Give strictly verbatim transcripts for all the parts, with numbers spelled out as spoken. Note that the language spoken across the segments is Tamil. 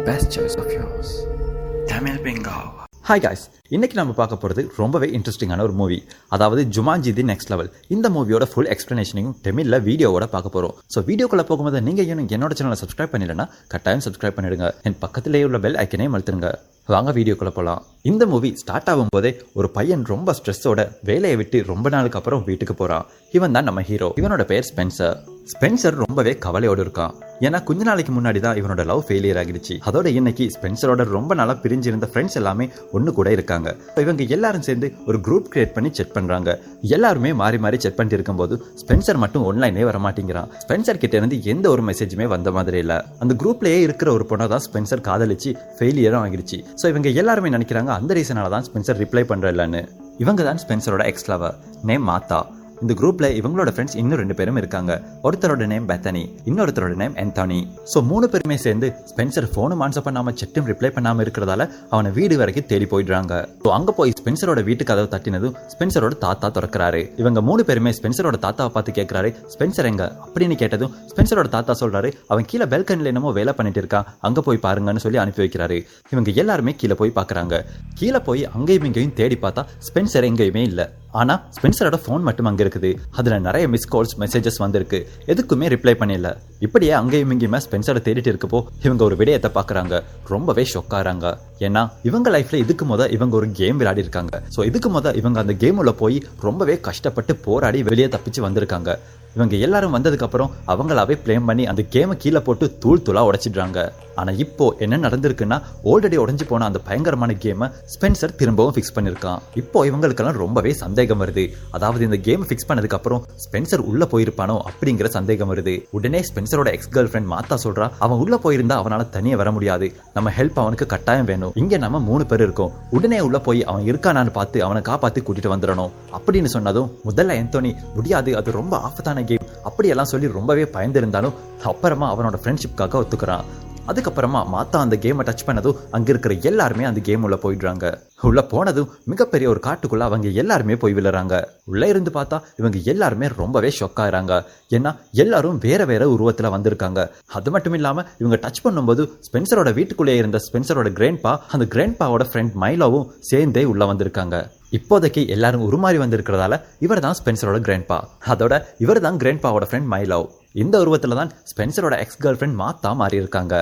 the best choice of yours. Tamil பெங்காவ். ஹாய் காய்ஸ், இன்றைக்கி நம்ம பார்க்க போகிறது ரொம்பவே இன்ட்ரெஸ்டிங்கான ஒரு மூவி, அதாவது ஜுமான்ஜி தி நெக்ஸ்ட் லெவல். இந்த மூவியோட ஃபுல் எக்ஸ்ப்ளனேஷனையும் தமிழில் வீடியோவோட பார்க்க போகிறோம். ஸோ வீடியோக்குள்ளே போகும்போது நீங்கள் இன்னும் என்னோட சேனலை சப்ஸ்கிரைப் பண்ணிடலன்னா கட்டாயம் சப்ஸ்கிரைப் பண்ணிடுங்க. என் பக்கத்திலேயே உள்ள பெல் ஐக்கனையும் அழுத்துடுங்க. வாங்க வீடியோக்குள்ளே போகலாம். இந்த மூவி ஸ்டார்ட் ஆகும் போதே ஒரு பையன் ரொம்ப ஸ்ட்ரெஸ்ஸோட வேலையை விட்டு ரொம்ப நாளுக்கு அப்புறம் வீட்டுக்கு போகிறான். இவன் தான் நம்ம ஹீரோ. இவனோட பேர் ஸ்பென்சர். ஸ்பென்சர் ரொம்பவே கவலையோடு இருக்கான். ஏன்னா கொஞ்ச நாளைக்கு முன்னாடி தான் இவனோட லவ் ஃபெயிலியர் ஆகிடுச்சு. அதோட இன்னைக்கு ஸ்பென்சரோட ரொம்ப நாளாக பிரிஞ்சிருந்த ஃப்ரெண்ட்ஸ் எல்லாமே ஒன்று கூட இருக்காங்க. இவங்க எல்லாரும் சேர்ந்து ஒரு குரூப் கிரியேட் பண்ணி செக் பண்ணுறாங்க. எல்லாருமே மாறி மாறி செக் பண்ணிட்டு இருக்கும்போது ஸ்பென்சர் மட்டும் ஆன்லைனே வரமாட்டேங்கிறான். ஸ்பென்சர் கிட்ட இருந்து எந்த ஒரு மெசேஜுமே வந்த மாதிரி இல்லை. அந்த குரூப்லேயே இருக்கிற ஒரு பொண்ணை தான் ஸ்பென்சர் காதலிச்சு ஃபெயிலியரும் ஆகிடுச்சு. ஸோ இவங்க எல்லாருமே நினைக்கிறாங்க அந்த ரீசனால தான் ஸ்பென்சர் ரிப்ளை பண்ணுற இல்லைன்னு. இவங்க தான் ஸ்பென்சரோட எக்ஸ் லவர் நேம் மார்தா. இந்த குரூப்ல இவங்களோட ஃப்ரெண்ட்ஸ் இன்னும் ரெண்டு பேரும் இருக்காங்க. ஒருத்தரோட நேம் பெத்தனி, இன்னொருத்தரோட நேம் ஆந்தனி. ஸோ மூணு பேருமே சேர்ந்து ஸ்பென்சர் ஃபோனும் ஆன்சர் பண்ணாம செட்டும் ரிப்ளை பண்ணாம இருக்கிறதால அவனை வீடு வரைக்கும் தேடி போயிடுறாங்க. ஸோ அங்க போய் ஸ்பென்சரோட வீட்டுக்கு கதவை தட்டினதும் ஸ்பென்சரோட தாத்தா திறக்கிறாரு. இவங்க மூணு பேருமே ஸ்பென்சரோட தாத்தாவை பார்த்து கேட்கிறாரு, ஸ்பென்சர் எங்க அப்படின்னு கேட்டதும் ஸ்பென்சரோட தாத்தா சொல்றாரு, அவன் கீழே பெல்கனில என்னமோ வேலை பண்ணிட்டு இருக்கான், அங்க போய் பாருங்கன்னு சொல்லி அனுப்பி வைக்கிறாரு. இவங்க எல்லாருமே கீழே போய் பாக்குறாங்க. கீழே போய் அங்கேயும் இங்கேயும் தேடி பார்த்தா ஸ்பென்சர் எங்கேயுமே இல்லை. ஆனா ஸ்பென்சரோட போன் மட்டும் அங்க இருக்குது. அதுல நிறைய மிஸ் கால்ஸ், மெசேஜஸ் வந்திருக்கு. எதுக்குமே ரிப்ளை பண்ணல. இப்படியே அங்கேயும் இங்கேயுமே ஸ்பென்சரை தேடிட்டு இருக்கப்போ இவங்க ஒரு விடயத்தை பாக்குறாங்க. ரொம்பவே ஷாக் ஆறாங்க. ஏன்னா இவங்க லைஃப்ல இதுக்கு முத இவங்க ஒரு கேம் விளையாடி இருக்காங்க. ஸோ இதுக்கு முத இவங்க அந்த கேம் உள்ள போய் ரொம்பவே கஷ்டப்பட்டு போராடி வெளியே தப்பிச்சு வந்திருக்காங்க. இவங்க எல்லாரும் வந்ததுக்கு அப்புறம் அவங்களாவே பிளேம் பண்ணி அந்த கேமை கீழே போட்டு தூள் தூளா உடைச்சிடுறாங்க. ஆனா இப்போ என்ன நடந்திருக்குன்னா ஆல்ரெடி உடைஞ்சு போன அந்த பயங்கரமான கேமை ஸ்பென்சர் திரும்பவும் ஃபிக்ஸ் பண்ணிருக்கான். இப்போ இவங்களுக்கெல்லாம் ரொம்பவே சந்தேகம் வருது. அதாவது இந்த கேம் ஃபிக்ஸ் பண்ணதுக்கு அப்புறம் ஸ்பென்சர் உள்ள போயிருப்பானோ அப்படிங்கிற சந்தேகம் வருது. உடனே ஸ்பென்சரோட எக்ஸ் கேர்ள் ஃப்ரெண்ட் மார்தா சொல்றா, அவன் உள்ள போயிருந்தா அவனால தனியே வர முடியாது, நம்ம ஹெல்ப் அவனுக்கு கட்டாயம் வேணும், இங்க நம்ம மூணு பேர் இருக்கோம், உடனே உள்ள போய் அவன் இருக்கானான்னு பார்த்து அவனை காப்பாத்தி கூட்டிட்டு வந்துடணும் அப்படின்னு சொன்னதும் முதல்ல ஆந்தனி முடியாது, அது ரொம்ப ஆபத்தான கேம் அப்படியெல்லாம் சொல்லி ரொம்பவே பயந்திருந்தாலும் அப்புறமா அவனோட ஃப்ரெண்ட்ஷிப்காக ஒத்துக்கிறான். அதுக்கப்புறமா மார்தா அந்த கேமை டச் பண்ணதும் அங்க இருக்கிற எல்லாருமே அந்த கேம் உள்ள போயிடுறாங்க. உள்ள போனதும் மிகப்பெரிய ஒரு காட்டுக்குள்ள அவங்க எல்லாருமே போய் விழுறாங்க. உள்ள இருந்து பார்த்தா இவங்க எல்லாருமே ரொம்பவே ஷாக் ஆகிறாங்க. ஏன்னா எல்லாரும் வேற வேற உருவத்துல வந்திருக்காங்க. அது மட்டும் இல்லாம இவங்க டச் பண்ணும்போது ஸ்பென்சரோட வீட்டுக்குள்ளே இருந்த ஸ்பென்சரோட கிராண்ட்பா, அந்த கிராண்ட்பாவோட ஃப்ரெண்ட் மைலோவும் சேர்ந்தே உள்ள வந்திருக்காங்க. இப்போதைக்கு எல்லாரும் உருமாறி வந்திருக்கிறதால இவர் தான் ஸ்பென்சரோட கிராண்ட்பா, அதோட இவர் தான் கிராண்ட்பாவோட ஃப்ரெண்ட் மைலோ. இந்த உருவத்துல தான் ஸ்பென்சரோட எக்ஸ் கேர்ள் ஃப்ரெண்ட் மார்தா மாறி இருக்காங்க.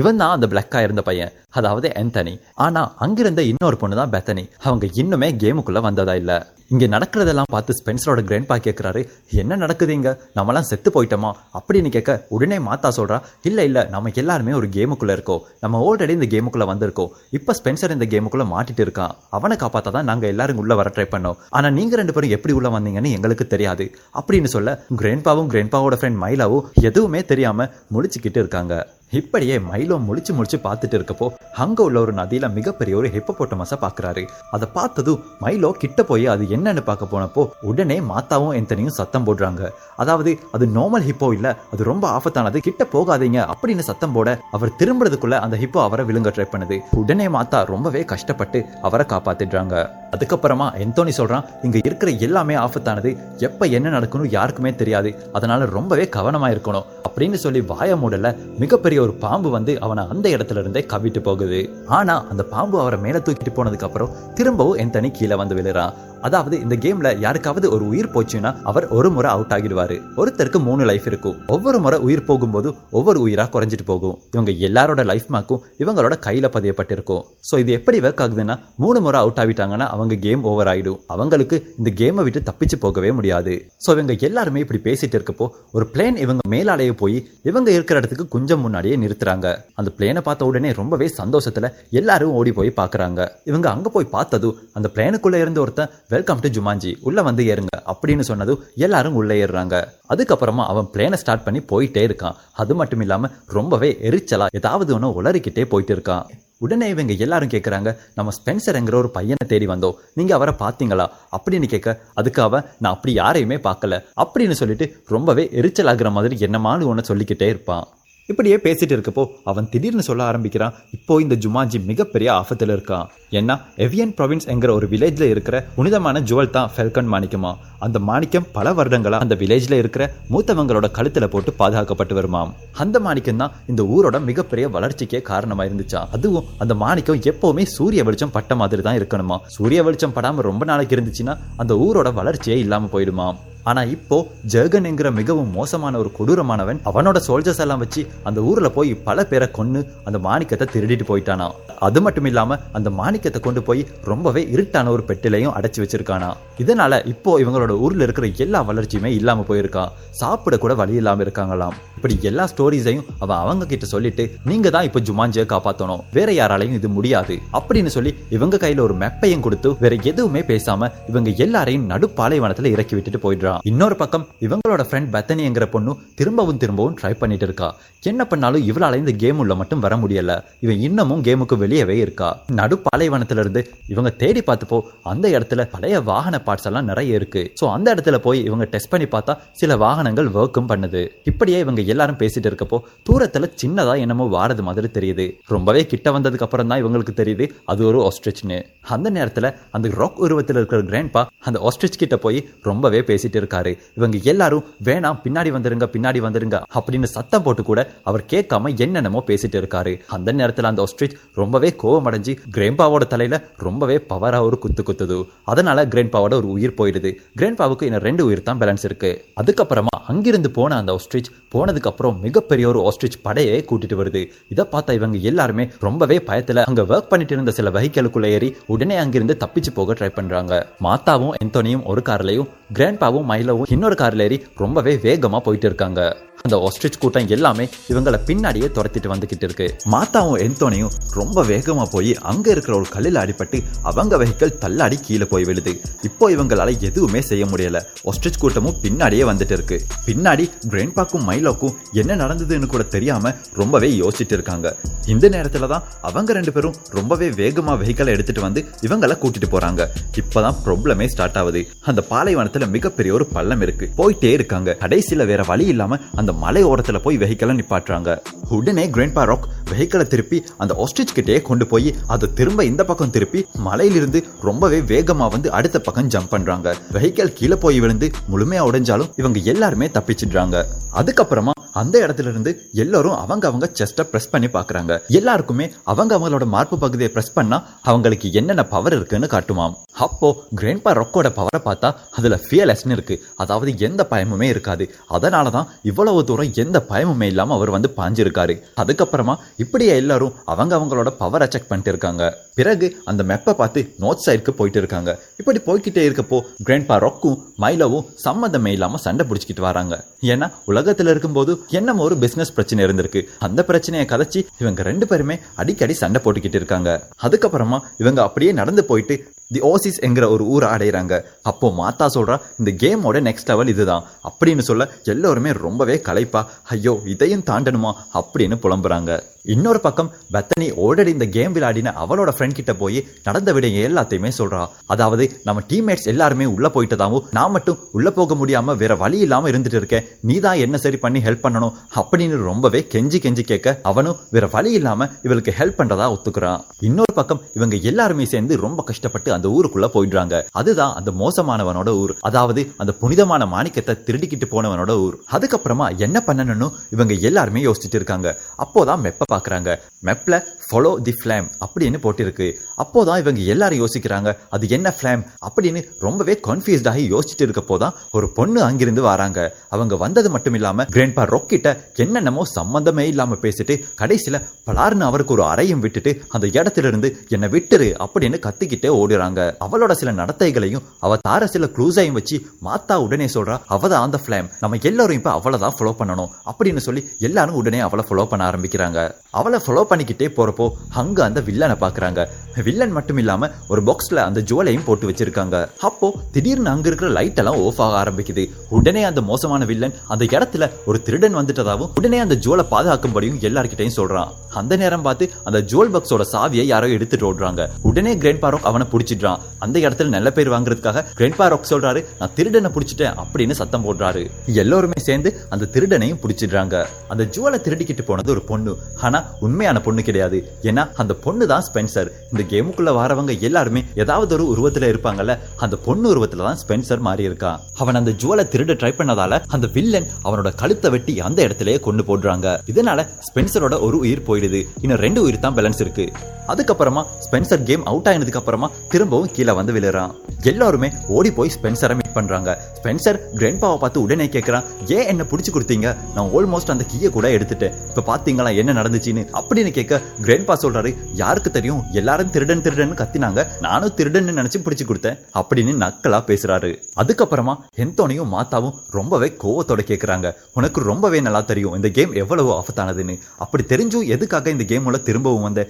இவன் தான் அந்த பிளாக்கா இருந்த பையன், அதாவது ஆந்தனி. ஆனா அங்கிருந்த இன்னொரு பொண்ணு தான் பெத்தனி. அவங்க இன்னுமே கேமுக்குள்ள வந்ததா இல்ல. இங்க நடக்கிறதெல்லாம் பார்த்து ஸ்பென்சரோட கிராண்ட்பா கேட்கிறாரு, என்ன நடக்குது இங்க, நம்மலாம் செத்து போயிட்டோமா அப்படின்னு கேட்க உடனே மார்தா சொல்றா, இல்ல இல்ல நம்ம எல்லாருமே ஒரு கேமுக்குள்ள இருக்கோம், நம்ம ஆல்ரெடி இந்த கேமுக்குள்ள வந்திருக்கோம், இப்ப ஸ்பென்சர் இந்த கேமுக்குள்ள மாட்டிட்டு இருக்கான், அவனை காப்பாத்தா தான் நாங்க எல்லாரும் உள்ள வர ட்ரை பண்ணோம், ஆனா நீங்க ரெண்டு பேரும் எப்படி உள்ள வந்தீங்கன்னு எங்களுக்கு தெரியாது அப்படின்னு சொல்ல கிராண்ட்பாவும் கிராண்ட்பாவோட ஃப்ரெண்ட் மைலாவும் எதுவுமே தெரியாம முழிச்சுக்கிட்டு இருக்காங்க. இப்படியே மைலோ முழிச்சு முழிச்சு பார்த்துட்டு இருக்கப்போ அங்க உள்ள ஒரு நதியில மிகப்பெரிய ஒரு ஹிப்போபோட்டமஸை பாக்குறாரு. அதை பார்த்ததும் மைலோ கிட்ட போய் அது என்னன்னு பார்க்க போனப்போ உடனே மார்தாவும் ஆந்தனியும் சத்தம் போடுறாங்க. அதாவது அது நார்மல் ஹிப்போ இல்ல, அது ரொம்ப ஆபத்தானது, கிட்ட போகாதீங்க அப்படின்னு சத்தம் போட அவர் திரும்புறதுக்குள்ள அந்த ஹிப்போ அவரை விழுங்க ட்ரை பண்ணுது. உடனே மார்தா ரொம்பவே கஷ்டப்பட்டு அவரை காப்பாத்திடுறாங்க. அதுக்கப்புறமா ஆந்தனி சொல்றான், இங்க இருக்கிற எல்லாமே ஆபத்தானது, எப்ப என்ன நடக்கணும் யாருக்குமே தெரியாது, அதனால ரொம்பவே கவனமா இருக்கணும் அப்படின்னு சொல்லி வாய மூடல மிகப்பெரிய ஒரு பாம்பு வந்து அவனை அந்த இடத்துல இருந்தே கவிட்டு போகுது. ஆனா அந்த பாம்பு அவரை மேல தூக்கிட்டு போனதுக்கு அப்புறம் திரும்பவும் ஆந்தனி கீழே வந்து விழுறான். அதாவது இந்த கேம்ல யாருக்காவது ஒரு உயிர் போச்சுன்னா அவர் ஒரு முறை அவுட் ஆகிடுவாரு. ஒருத்தருக்கு மூணு லைஃப் இருக்கும். ஒவ்வொரு முறை உயிர் போகும்போது ஒவ்வொரு உயிரா குறைஞ்சிட்டு போகும். இவங்க எல்லாரோட லைஃப் மாக்கும் இவங்களோட கையில பதியப்பட்டிருக்கும். ஸோ இது எப்படி ஒர்க் ஆகுதுன்னா மூணு முறை அவுட் ஆகிட்டாங்கன்னா அவங்க கேம் ஓவர் ஆயிடும். அவங்களுக்கு இந்த கேமை விட்டு தப்பிச்சு போகவே முடியாது. ஸோ இவங்க எல்லாருமே இப்படி பேசிட்டு இருக்கப்போ ஒரு பிளேன் இவங்க மேலாலேயே போய் இவங்க இருக்கிற இடத்துக்கு கொஞ்சம் முன்னாடியே நிறுத்துறாங்க. அந்த பிளேனை பார்த்த உடனே ரொம்பவே சந்தோஷத்துல எல்லாரும் ஓடி போய் பாக்குறாங்க. இவங்க அங்க போய் பார்த்ததும் அந்த பிளேனுக்குள்ள இருந்து ஒருத்தன் வெல்கம் டு ஜுமான்ஜி, உள்ள வந்து ஏறுங்க அப்படின்னு சொன்னதும் எல்லாரும் உள்ள ஏறுறாங்க. அதுக்கப்புறமா அவன் பிளேனை ஸ்டார்ட் பண்ணி போயிட்டே இருக்கான். அது மட்டும் இல்லாம ரொம்பவே எரிச்சலா ஏதாவது ஒன்று உளறிக்கிட்டே போயிட்டு இருக்கான். உடனே இவங்க எல்லாரும் கேட்குறாங்க, நம்ம ஸ்பென்சர்ங்கிற ஒரு பையனை தேடி வந்தோம், நீங்கள் அவரை பார்த்தீங்களா அப்படின்னு கேட்க அதுக்கு அவன், நான் அப்படி யாரையுமே பார்க்கல அப்படின்னு சொல்லிட்டு ரொம்பவே எரிச்சலாகிற மாதிரி என்னமானு ஒன்று சொல்லிக்கிட்டே இருப்பான். இப்படியே பேசிட்டு இருக்கப்போ அவன் திடீர்னு சொல்ல ஆரம்பிக்கிறான், இப்போ இந்த ஜுமாஜி மிகப்பெரிய ஆபத்தில் இருக்கான். ஏன்னா எவியன் ப்ரொவின்ஸ் என்கிற ஒரு வில்லேஜில் இருக்கிற புனிதமான ஜுவல் தான் ஃபெல்கன் மாணிக்கமா. அந்த மாணிக்கம் பல வருடங்களா அந்த வில்லேஜில் இருக்கிற மூத்தவங்களோட கழுத்தில் போட்டு பாதுகாக்கப்பட்டு வருமாம். அந்த மாணிக்கம் தான் இந்த ஊரோட மிகப்பெரிய வளர்ச்சிக்கே காரணமாக இருந்துச்சா. அதுவும் அந்த மாணிக்கம் எப்பவுமே சூரிய வெளிச்சம் பட்ட மாதிரி தான் இருக்கணுமா. சூரிய வெளிச்சம் படாமல் ரொம்ப நாளைக்கு இருந்துச்சுன்னா அந்த ஊரோட வளர்ச்சியே இல்லாமல் போயிடுமா. ஆனால் இப்போ ஜகன் என்கிற மிகவும் மோசமான ஒரு கொடூரமானவன் அவனோட சோல்ஜர்ஸ் எல்லாம் வச்சு அந்த ஊரில் போய் பல பேரை கொன்று அந்த மாணிக்கத்தை திருடிட்டு போயிட்டானா. அது மட்டும் இல்லாமல் அந்த மாணிக்கத்தை கொண்டு போய் ரொம்பவே இருட்டான ஒரு பெட்டிலையும் அடைச்சி வச்சிருக்கானா. இதனால இப்போ இவங்களோட ஊரில் இருக்கிற எல்லா வளர்ச்சியுமே இல்லாமல் போயிருக்கா. சாப்பிட கூட வழி இல்லாமல் இருக்காங்களாம். இப்படி எல்லா ஸ்டோரிஸையும் அவன் அவங்க கிட்ட சொல்லிட்டு, நீங்க தான் இப்போ ஜுமாஞ்சியை காப்பாற்றணும், வேற யாராலையும் இது முடியாது அப்படின்னு சொல்லி இவங்க கையில ஒரு மெப்பையும் கொடுத்து வேற எதுவுமே பேசாம இவங்க எல்லாரையும் நடு பாலைவனத்துல இறக்கி விட்டுட்டு போயிடுறான். இன்னொரு பக்கம் இவங்களோட ஃப்ரெண்ட் பெத்தனிங்கிற பொண்ணு திரும்பவும் திரும்பவும் ட்ரை பண்ணிட்டு இருக்கா. என்ன பண்ணாலும் இவளால இந்த கேம் உள்ள மட்டும் வர முடியல. இவன் இன்னமும் கேமுக்கு வெளியவே இருக்கா. நடு பாலைவனத்துல இருந்து இவங்க தேடி பார்த்தப்போ அந்த இடத்துல பழைய வாகன பார்ட்ஸ் எல்லாம் நிறைய இருக்கு. ஸோ அந்த இடத்துல போய் இவங்க டெஸ்ட் பண்ணி பார்த்தா சில வாகனங்கள் ஒர்க்கும் பண்ணுது. இப்படியே இவங்க எல்லாரும் பேசிட்டு இருக்கப்போ தூரத்துல சின்னதா என்னமோ வாரது மாதிரி தெரியுது. ரொம்பவே கிட்ட வந்ததுக்கு அப்புறம் தான் இவங்களுக்கு தெரியுது அது ஒரு ஆஸ்ட்ரிச்னு. அந்த நேரத்துல அந்த ராக் உருவத்தில் இருக்கிற கிராண்ட்பா அந்த ஆஸ்ட்ரிச் கிட்ட போய் ரொம்பவே பேசிட்டு இருக்காரு. இவங்க எல்லாரும் வேணாம் பின்னாடி வந்துருங்க பின்னாடி வந்துருங்க அப்படின்னு சத்தம் போட்டு கூட அவர் கேட்காம என்னென்னமோ பேசிட்டு இருக்காரு. அந்த நேரத்துல அந்த ஆஸ்ட்ரிச் ரொம்பவே கோபம் அடைஞ்சு கிராண்ட்பாவோட தலையில ரொம்பவே பவரா ஒரு குத்து குத்துது. அதனால கிராண்ட்பாவோட ஒரு உயிர் போயிடுது. கிராண்ட்பாவுக்கு இன்னும் ரெண்டு உயிர் தான் பேலன்ஸ் இருக்கு. அதுக்கப்புறமா அங்கிருந்து போன அந்த ஆஸ்ட்ரிச் போன அப்புறம் மிகப்பெரிய ஒரு ஆஸ்ட்ரிச் படையை கூட்டிட்டு வருது. இதை பார்த்தா இவங்க எல்லாருமே ரொம்பவே பயத்துல அங்க வர்க் பண்ணிட்டு இருந்த சில வெஹிக்கிளுக்குள்ள ஏறி உடனே அங்கிருந்து தப்பிச்சு போக ட்ரை பண்றாங்க. மாத்தாவும் ஆந்தோனியும் ஒரு கார்லயும் கிராண்ட்பாவும் மைலோவும் இன்னொரு கார்ல ஏறி ரொம்பவே வேகமா போயிட்டு இருக்காங்க. அந்த ஆஸ்ட்ரிச் கூட்டம் எல்லாமே இவங்களை பின்னாடியே துரத்திட்டு வந்துகிட்டு இருக்கு. மாத்தாவும் ஆந்தோனியும் ரொம்ப வேகமா போய் அங்க இருக்கிற ஒரு கல்லில் அடிபட்டு அவங்க வெஹிக்கிள் தள்ளாடி கீழே போய் விழுது. இப்போ இவங்களால எதுவுமே செய்ய முடியல. ஆஸ்ட்ரிச் கூட்டமும் பின்னாடியே வந்துட்டு இருக்கு. பின்னாடி கிராண்ட்பாக்கும் மைலோக்கும் என்ன நடந்ததுன்னு கூட தெரியாம ரொம்பவே யோசிச்சுட்டு இருக்காங்க. இந்த நேரத்துல தான் அவங்க ரெண்டு பேரும் ரொம்பவே வேகமா வெஹிக்கிளை எடுத்துட்டு வந்து இவங்களை கூட்டிட்டு போறாங்க. இப்பதான் ப்ராப்ளமே ஸ்டார்ட் ஆகுது. அந்த பாலைவனத்துல மிகப்பெரிய ஒரு பள்ளம் இருக்கு. போயிட்டே இருக்காங்க. கடைசியில வேற வழி இல்லாம அந்த மலை ஓரத்துல போய் வெஹிக்கிளை நிப்பாட்டுறாங்க. உடனே கிராண்ட்பா ராக் வெஹிக்கிளை திருப்பி அந்த ஆஸ்ட்ரிச் கிட்டே கொண்டு போய் அதை திரும்ப இந்த பக்கம் திருப்பி மலையிலிருந்து ரொம்பவே வேகமா வந்து அடுத்த பக்கம் ஜம்ப் பண்றாங்க. வெஹிக்கிள் கீழே போய் விழுந்து முழுமையா உடைஞ்சாலும் இவங்க எல்லாருமே தப்பிச்சிடுறாங்க. அதுக்கப்புறமா அந்த இடத்துல இருந்து எல்லாரும் அவங்க அவங்க செஸ்ட்டை ப்ரெஸ் பண்ணி பார்க்குறாங்க. எல்லாருக்குமே அவங்க அவங்களோட மார்பு பகுதியை ப்ரெஸ் பண்ணால் அவங்களுக்கு என்னென்ன பவர் இருக்குன்னு காட்டுமாம். அப்போது கிராண்ட்பா ராக்கோட பவரை பார்த்தா அதில் ஃபியர்லெஸ்னு இருக்குது. அதாவது எந்த பயமுமே இருக்காது. அதனால தான் இவ்வளவு தூரம் எந்த பயமுமே இல்லாமல் அவர் வந்து பாஞ்சிருக்காரு. அதுக்கப்புறமா இப்படியே எல்லாரும் அவங்க அவங்களோட பவரை செக் பண்ணிட்டு இருக்காங்க. பிறகு அந்த மெப்பை பார்த்து நார்த் சைடுக்கு போயிட்டு இருக்காங்க. இப்படி போய்கிட்டே இருக்கப்போ கிராண்ட்பா ராக்கும் மைலோவும் சம்மந்தமே இல்லாமல் சண்டை பிடிச்சிக்கிட்டு வராங்க. ஏன்னா உலகத்தில் இருக்கும்போது என்னமோ ஒரு பிசினஸ் பிரச்சனை இருந்திருக்கு. அந்த பிரச்சனையை கதைச்சி இவங்க ரெண்டு பேருமே அடிக்கடி சண்டை போட்டுக்கிட்டு இருக்காங்க. அதுக்கப்புறமா இவங்க அப்படியே நடந்து போயிட்டு தி ஓசிஸ் என்கிற ஒரு ஊரை அடையிறாங்க. அப்போ மாத்தா சொல்றா, இந்த கேமோட நெக்ஸ்ட் லெவல் இதுதான் அப்படின்னு சொல்ல எல்லோருமே ரொம்பவே களைப்பா ஐயோ இதையும் தாண்டணுமா அப்படின்னு புலம்புறாங்க. இன்னொரு பக்கம் பெத்தனி ஆல்ரெடி இந்த கேம் விளையாடின அவளோட ஃப்ரெண்ட் கிட்ட போய் நடந்த விடங்க எல்லாத்தையுமே சொல்றா. அதாவது நம்ம டீம்மேட்ஸ் எல்லாருமே உள்ள போயிட்டதாகவும் நான் மட்டும் உள்ள போக முடியாம வேற வழி இல்லாம இருந்துட்டு இருக்கேன், நீ தான் என்ன சரி பண்ணி ஹெல்ப் பண்ணணும் அப்படின்னு ரொம்பவே கெஞ்சி கெஞ்சி கேட்க அவனும் வேற வழி இல்லாம இவளுக்கு ஹெல்ப் பண்றதா ஒத்துக்குறான். இன்னொரு பக்கம் இவங்க எல்லாருமே சேர்ந்து ரொம்ப கஷ்டப்பட்டு அந்த ஊருக்குள்ள போயிடுறாங்க. அதுதான் அந்த மோசமானவனோட ஊர். அதாவது அந்த புனிதமான மாணிக்கத்தை திருடிக்கிட்டு போனவனோட ஊர். அதுக்கப்புறமா என்ன பண்ணணும்னு இவங்க எல்லாருமே யோசிச்சுட்டு இருக்காங்க. அப்போதான் மெப்ப பார்க்குறாங்க. மெப்ல ஃபாலோ தி ஃப்ளேம் அப்படின்னு போட்டிருக்கு. அப்போதான் இவங்க எல்லாரும் யோசிக்கிறாங்க அது என்ன ஃப்ளேம் அப்படின்னு ரொம்பவே கன்ஃபியூஸ்டாகி யோசிச்சுட்டு இருக்கப்போதான் ஒரு பொண்ணு அங்கிருந்து வராங்க. அவங்க வந்தது மட்டும் இல்லாம கிராண்ட்பா ராக்கிட்ட என்னென்னமோ சம்பந்தமே இல்லாம பேசிட்டு கடைசியில பலார்னு அவருக்கு ஒரு அறையும் விட்டுட்டு அந்த இடத்துல இருந்து என்னை விட்டுரு அப்படின்னு கத்திக்கிட்டே ஓடுறாங்க. அவளோட சில நடத்தைகளையும் அவ தார சில க்ளூஸையும் வச்சு மாத்தா உடனே சொல்றா அவதான் அந்த ஃப்ளேம், நம்ம எல்லாரும் இப்ப அவளை தான் ஃபாலோ பண்ணணும் அப்படின்னு சொல்லி எல்லாரும் உடனே அவளை ஃபாலோ பண்ண ஆரம்பிக்கிறாங்க. அவளை ஃபாலோ பண்ணிக்கிட்டே போறப்போ அங்க அந்த வில்லனை பாக்குறாங்க. வில்லன் மட்டும் இல்லாம ஒரு பாக்ஸ்ல அந்த ஜுவலையும் போட்டு வச்சிருக்காங்க. அப்போ திடீர்னு அங்க இருக்கிற லைட் எல்லாம் ஆஃப் ஆக ஆரம்பிக்குது. உடனே அந்த மோசமான வில்லன் அந்த இடத்துல ஒரு திருடன் வந்துட்டதாகவும் உடனே அந்த ஜுவலை பாதுகாக்கும்படியும் எல்லார்கிட்டையும் சொல்றான். அந்த நேரம் பார்த்து அந்த ஜுவல் பாக்ஸோட சாவியை யாரோ எடுத்துட்டு ஓடுறாங்க. உடனே கிராண்ட்பா ராக் அவனை பிடிச்சிடுறான். அந்த இடத்துல நல்ல பேர் வாங்குறதுக்காக கிராண்ட்பா ராக் சொல்றாரு, நான் திருடனை பிடிச்சிட்டேன் அப்படின்னு சத்தம் போடுறாரு. எல்லாருமே சேர்ந்து அந்த திருடனையும் பிடிச்சிடுறாங்க. அந்த ஜுவலை திருடிக்கிட்டு போனது ஒரு பொண்ணு, ஆனா உண்மையான பொண்ணு கிடையாது. ஏன்னா அந்த பொண்ணு தான் ஸ்பென்சர். இந்த கேமுக்குள்ள வரவங்க எல்லாருமே ஏதாவது ஒரு உருவத்துல இருப்பாங்கல்ல, அந்த பொண்ணு உருவத்துல தான் ஸ்பென்சர் மாறி இருக்கான். அவன் அந்த ஜுவலை திருட ட்ரை பண்ணதால அந்த வில்லன் அவனோட கழுத்தை வெட்டி அந்த இடத்திலேயே கொண்டு போடுறாங்க. இதனால ஸ்பென்சரோட ஒரு உயிர் போயிடுது. இன்னும் ரெண்டு உயிர் தான் பேலன்ஸ் இருக்கு. அதுக்கப்புறமா ஸ்பென்சர் கேம் அவுட் ஆயினதுக்கு அப்புறமா திரும்பவும் கீழே வந்து விழுறான். எல்லாருமே ஓடி போய் ஸ்பென்சரை மீட் பண்றாங்க. ஸ்பென்சர் கிராண்ட்பாவை பார்த்து உடனே கேட்கறான், ஏன் என்ன பிடிச்சு கொடுத்தீங்க? நான் ஆல்மோஸ்ட் அந்த கீயை கூட எடுத்துட்டேன். இப்ப பாத்தீங்களா என்ன நடந்துச்சுன்னு அப்படின்னு கேட்க கிராண்ட்பா சொல்றாரு, யாருக்கு தெரியும், எல்லாரும் திருடன் திருடன் கத்தினாங்க, நானும் திருடன் நினைச்சு பிடிச்சு கொடுத்தேன் அப்படின்னு நக்கலா பேசுறாரு. அதுக்கப்புறமா ஆந்தோனியும் மாத்தாவும் ரொம்பவே கோவத்தோட கேட்கறாங்க, உனக்கு ரொம்பவே நல்லா தெரியும் இந்த கேம் எவ்வளவு ஆபத்தானதுன்னு. அப்படி தெரிஞ்சும் எதுக்காக இந்த கேமுல திரும்பவும் வந்த,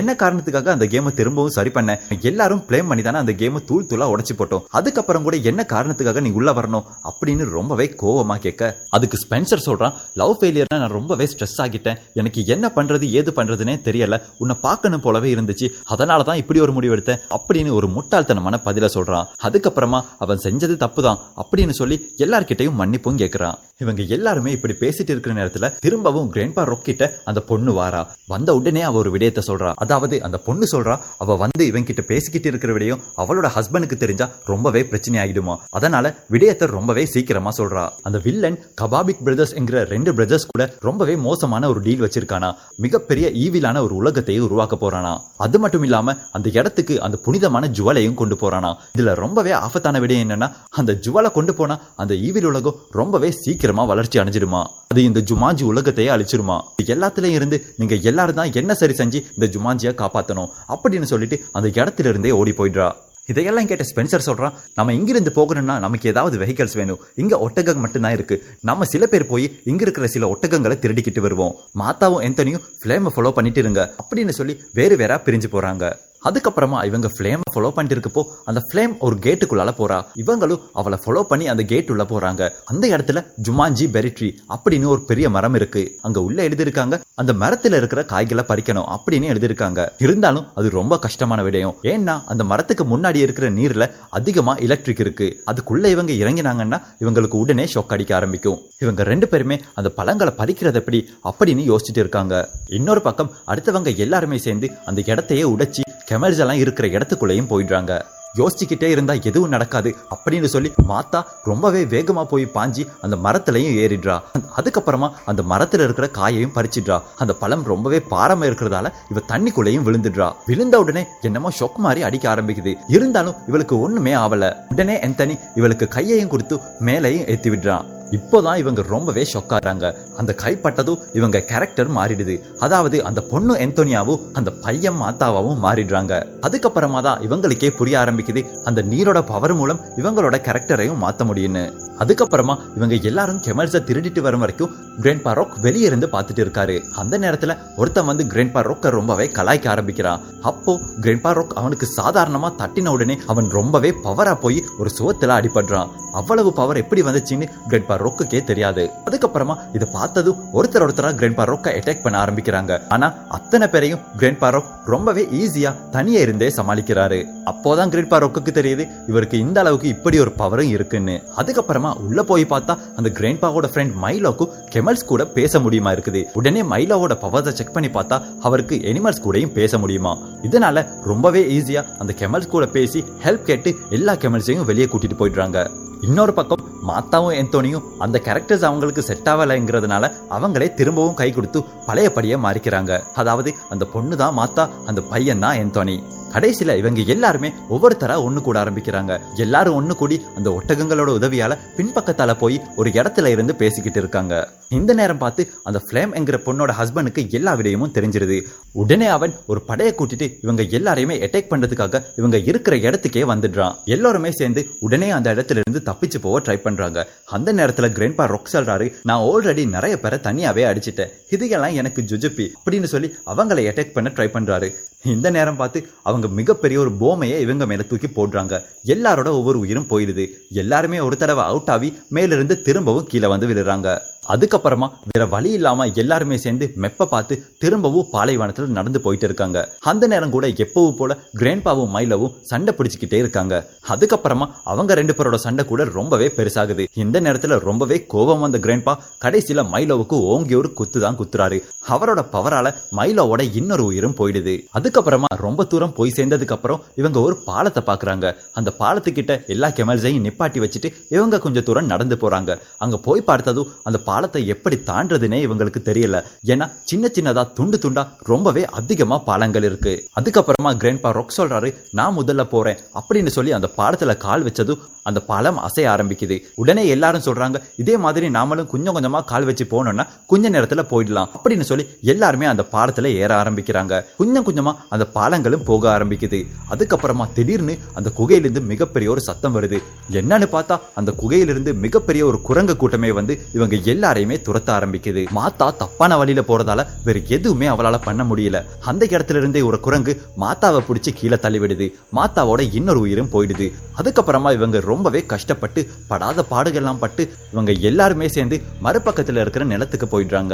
என்ன காரணத்துக்காக அந்த கேமை திரும்பவும் சரி பண்ண? எல்லாரும் பிளேம் பண்ணி தானே அந்த கேமை தூள் தூளா உடச்சு போட்டோம், அதுக்கப்புறம் கூட என்ன காரணத்துக்காக நீ உள்ள வரணும் அப்படின்னு ரொம்பவே கோவமா கேட்க அதுக்கு ஸ்பென்சர் சொல்றான், லவ் ஃபெயிலியர்னா நான் ரொம்பவே ஸ்ட்ரெஸ் ஆகிட்டேன், எனக்கு என்ன பண்றது ஏது பண்றதுன்னே தெரியல, உன்னை பார்க்கணும் போலவே இருந்துச்சு, அதனால தான் இப்படி ஒரு முடிவு எடுத்தேன் அப்படின்னு ஒரு முட்டாள்தனமான பதில சொல்றான். அதுக்கப்புறமா அவன் செஞ்சது தப்புதான் அப்படின்னு சொல்லி எல்லார்கிட்டையும் மன்னிப்பும் கேட்கிறான். இவங்க எல்லாருமே இப்படி பேசிட்டு இருக்கிற நேரத்துல திரும்பவும் கிராண்ட்பா ராக் கிட்ட அந்த பொண்ணு வாரா. வந்த உடனே அவ ஒரு விடயத்தை சொல்றா. அதாவது அந்த பொண்ணு சொல்றா, அவ வந்து இவங்க கிட்ட பேசிக்கிட்டு இருக்கிற விடயம் அவளோட ஹஸ்பண்டுக்கு தெரிஞ்சா ரொம்பவே பிரச்சனை ஆகிடுமா, அதனால விடயத்தை ரொம்பவே சீக்கிரமா சொல்றா. அந்த வில்லன் கபாபிக் பிரதர்ஸ் என்கிற ரெண்டு பிரதர்ஸ் கூட ரொம்பவே மோசமான ஒரு டீல் வச்சிருக்கானா, மிகப்பெரிய ஈவிலான ஒரு உலகத்தையே உருவாக்க போறானா. அது மட்டும் இல்லாம அந்த இடத்துக்கு அந்த புனிதமான ஜுவலையும் கொண்டு போறானா. இதுல ரொம்பவே ஆபத்தான விடயம் என்னன்னா, அந்த ஜுவலை கொண்டு போனா அந்த ஈவில் உலகம் ரொம்பவே சீக்கிரம் வளர்ச்சி அடைஞ்சிடுமா, அது இந்த ஜுமாஞ்சி உலகத்தையே அழிச்சிருமா. எல்லாத்திலையும் இருந்து நீங்க எல்லாரும் தான் என்ன சரி செஞ்சு இந்த ஜுமாஞ்சியை காப்பாற்றணும் அப்படின்னு சொல்லிட்டு அந்த இடத்துல இருந்தே ஓடி போயிடுறா. இதையெல்லாம் கேட்ட ஸ்பென்சர் சொல்றான், நம்ம இங்கிருந்து போகணும்னா நமக்கு ஏதாவது வெஹிக்கல்ஸ் வேணும், இங்க ஒட்டகம் மட்டும்தான் இருக்கு, நம்ம சில பேர் போய் இங்க இருக்கிற சில ஒட்டகங்களை திருடிக்கிட்டு வருவோம், மாத்தாவும் ஆந்தோனியும் ஃபிளேமை ஃபாலோ பண்ணிட்டு இருங்க அப்படின்னு சொல்லி வேறு வேற பிரிஞ்சு போறாங்க. அதுக்கப்புறமா இவங்க ஃபிளேமை ஃபாலோ பண்ணிட்டு இருக்கப்போ அந்த ஃபிளேம் ஒரு கேட்டுக்குள்ளால போறா. இவங்களும் அவளை ஃபாலோ பண்ணி அந்த கேட் உள்ள போறாங்க. அந்த இடத்துல ஜுமாஞ்சி பெரிட்ரி அப்படின்னு ஒரு பெரிய மரம் இருக்கு. அங்க உள்ள எழுதிருக்காங்க, அந்த மரத்துல இருக்கிற காய்களை பறிக்கணும் அப்படின்னு எழுதிருக்காங்க. இருந்தாலும் அது ரொம்ப கஷ்டமான விடயம். ஏன்னா அந்த மரத்துக்கு முன்னாடி இருக்கிற நீர்ல அதிகமா எலக்ட்ரிக் இருக்கு. அதுக்குள்ள இவங்க இறங்கினாங்கன்னா இவங்களுக்கு உடனே ஷாக் அடிக்க ஆரம்பிக்கும். இவங்க ரெண்டு பேருமே அந்த பழங்களை பறிக்கிறது எப்படி அப்படின்னு யோசிச்சுட்டு இருக்காங்க. இன்னொரு பக்கம் அடுத்தவங்க எல்லாருமே சேர்ந்து அந்த இடத்தையே உடைச்சி கெமல்ஸ் எல்லாம் இருக்கிற இடத்துக்குள்ளேயும் போயிடுறாங்க. யோசிச்சுக்கிட்டே இருந்தா எதுவும் நடக்காது அப்படின்னு சொல்லி மாத்தா ரொம்பவே வேகமா போய் பாஞ்சி அந்த மரத்திலையும் ஏறிடுறா. அதுக்கப்புறமா அந்த மரத்துல இருக்கிற காயையும் பறிச்சிடுறா. அந்த பழம் ரொம்பவே பாரமா இருக்கிறதால இவ தண்ணிக்குள்ளையும் விழுந்துடுறா. விழுந்த உடனே என்னமோ ஷொக் மாதிரி அடிக்க ஆரம்பிக்குது. இருந்தாலும் இவளுக்கு ஒண்ணுமே ஆவல. உடனே ஆந்தோனி இவளுக்கு கையையும் கொடுத்து மேலையும் ஏத்தி விடுறான். இப்போதான் இவங்க ரொம்பவே ஷாக் ஆறாங்க. அந்த கைப்பட்டதும் இவங்க கேரக்டர் மாறிடுது. அதாவது அந்த பொண்ணு ஆந்தோனியாவும் அந்த பையன் மாத்தாவாவும் மாறிடுறாங்க. அதுக்கப்புறமா தான் இவங்களுக்கே புரிய ஆரம்பிக்குது அந்த நீரோட பவர் மூலம் இவங்களோட கேரக்டரையும் மாற்ற முடியும்னு. அதுக்கப்புறமா இவங்க எல்லாரும் கெமல்ஸை திருடிட்டு வரும் வரைக்கும் கிராண்ட்பா ராக் வெளியே இருந்து பார்த்துட்டு இருக்காரு. அந்த நேரத்துல ஒருத்தன் வந்து கிராண்ட்பா ராக்கை ரொம்பவே கலாய்க்க ஆரம்பிக்கிறான். அப்போ கிராண்ட்பா ராக் அவனுக்கு சாதாரணமா தட்டின உடனே அவன் ரொம்பவே பவரா போய் ஒரு சுவத்துல அடிபடுறான். அவ்வளவு பவர் எப்படி வந்துச்சுன்னு கிராண்ட்பா ராக்குக்கே தெரியாது. அதுக்கப்புறமா இதை பார்த்ததும் ஒருத்தர் ஒருத்தரா கிராண்ட்பா ராக்கை அட்டாக் பண்ண ஆரம்பிக்கிறாங்க. ஆனா அத்தனை பேரையும் கிராண்ட்பா ராக் ரொம்பவே ஈஸியா தனியே இருந்தே சமாளிக்கிறாரு. அப்போதான் கிராண்ட்பா ராக்குக்கு தெரியுது இவருக்கு இந்த அளவுக்கு இப்படி ஒரு பவரும் இருக்குன்னு. அதுக்கப்புறமா உள்ள போய் பார்த்தா அந்த கிராண்ட்பாவோட ஃப்ரெண்ட் மைலோக்கு கெமல்ஸ் கூட பேச முடியுமா இருக்குது. உடனே மைலோவோட பவரை செக் பண்ணி பார்த்தா அவருக்கு அனிமல்ஸ் கூடயும் பேச முடியுமா. இதனால ரொம்பவே ஈஸியா அந்த கெமல்ஸ் கூட பேசி ஹெல்ப் கேட்டு எல்லா கெமல்ஸையும் வெளியே கூட்டிட்டு போயிடுறாங்க. இன்னொரு பக்கம் மாத்தாவும் ஆந்தோனியும் அந்த கேரக்டர்ஸ் அவங்களுக்கு செட் ஆகலைங்கிறதுனால அவங்களே திரும்பவும் கை கொடுத்து பழையபடியே மாறிக்கிறாங்க. அதாவது அந்த பொண்ணு தான் மாத்தா, அந்த பையன் தான் ஆந்தோனி. கடைசியில இவங்க எல்லாருமே ஒவ்வொருத்தரா ஒண்ணு கூட ஆரம்பிக்கிறாங்க. எல்லாரும் ஒண்ணு கூடி அந்த ஒட்டகங்களோட உதவியால பின்பக்கத்தால போய் ஒரு இடத்துல இருந்து பேசிக்கிட்டு இருக்காங்க. இந்த நேரம் பார்த்து அந்த ஃபிளேம் என்கிற பொண்ணோட ஹஸ்பண்டுக்கு எல்லா விடயமும் தெரிஞ்சிருது. உடனே அவன் ஒரு படையை கூட்டிட்டு இவங்க எல்லாரையுமே அட்டாக் பண்றதுக்காக இவங்க இருக்கிற இடத்துக்கே வந்துடுறான். எல்லாருமே சேர்ந்து உடனே அந்த இடத்துல இருந்து தப்பிச்சு போக ட்ரை பண்றாங்க. அந்த நேரத்துல கிராண்ட்பா ராக் சொல்றாரு, நான் ஆல்ரெடி நிறைய பேரை தனியாவே அடிச்சிட்டேன், இதுக்கெல்லாம் எனக்கு ஜுஜுப்பி அப்படின்னு சொல்லி அவங்களை அட்டாக் பண்ண ட்ரை பண்றாரு. இந்த நேரம் பார்த்து அவங்க மிகப்பெரிய ஒரு போமையை இவங்க மேல தூக்கி போடுறாங்க. எல்லாரோட ஒவ்வொரு உயிரும் போயிடுது. எல்லாருமே ஒரு தடவை அவுட் ஆகி மேலிருந்து திரும்பவும் கீழே வந்து விழுறாங்க. அதுக்கப்புறமா வேற வழி இல்லாம எல்லாருமே சேர்ந்து மெப்ப பார்த்து திரும்பவும் பாலைவனத்துல நடந்து போயிட்டு இருக்காங்க. அந்த நேரம் கூட எப்பவும் போல கிராண்ட்பாவும் மைலவும் சண்டை பிடிச்சுக்கிட்டே இருக்காங்க. அதுக்கப்புறமா அவங்க ரெண்டு பேரோட சண்டை கூட ரொம்பவே பெருசாகுது. இந்த நேரத்துல ரொம்பவே கோபம் வந்த கிராண்ட்பா கடைசியில மைலோவுக்கு ஓங்கி ஒரு குத்து தான் குத்துறாரு. அவரோட பவரால மைலோவோட இன்னொரு உயிரும் போயிடுது. அதுக்கப்புறமா ரொம்ப தூரம் போய் சேர்ந்ததுக்கு அப்புறம் இவங்க ஒரு பாலத்தை பாக்குறாங்க. அந்த பாலத்துக்கிட்ட எல்லா கெமல்ஸையும் நிப்பாட்டி வச்சுட்டு இவங்க கொஞ்சம் தூரம் நடந்து போறாங்க. அங்க போய் பார்த்ததும் அந்த பாலத்தை எப்படி தாண்டதுன்னே இவங்களுக்கு தெரியல. ஏன்னா சின்ன சின்னதா துண்டு துண்டா ரொம்பவே அதிகமா பாலங்கள் இருக்கு. அதுக்கப்புறமா கிராண்ட்பா ரொக் சொல்றாரு, நான் முதல்ல போறேன் அப்படின்னு சொல்லி அந்த பாலத்துல கால் வச்சதும் அந்த பாலம் அசைய ஆரம்பிக்குது. உடனே எல்லாரும் சொல்றாங்க, இதே மாதிரி நாமளும் கொஞ்சம் கொஞ்சமா கால் வச்சு போனோம்னா கொஞ்ச நேரத்துல போயிடலாம் அப்படின்னு சொல்லி எல்லாருமே அந்த பாலத்துல ஏற ஆரம்பிக்கிறாங்க. கொஞ்சம் கொஞ்சமா அந்த பாலங்களும் போக ஆரம்பிக்குது. அதுக்கப்புறமா திடீர்னு அந்த குகையிலிருந்து மிகப்பெரிய ஒரு சத்தம் வருது. என்னன்னு பார்த்தா அந்த குகையிலிருந்து மிகப்பெரிய ஒரு குரங்கு கூட்டமே வந்து இவங்க எல்லாரையுமே துரத்த ஆரம்பிக்குது. மாத்தா தப்பான வழியில போறதால வேற எதுவுமே அவளால பண்ண முடியல. அந்த இடத்துல இருந்தே ஒரு குரங்கு மாத்தாவை பிடிச்சி கீழே தள்ளிவிடுது. மாத்தாவோட இன்னொரு உயிரும் போயிடுது. அதுக்கப்புறமா இவங்க ரொம்பவே கஷ்டப்பட்டு படாத பாடுகள்லாம் பட்டு இவங்க எல்லாருமே சேர்ந்து மறுபக்கத்துல இருக்கிற நிலத்துக்கு போயிடுறாங்க.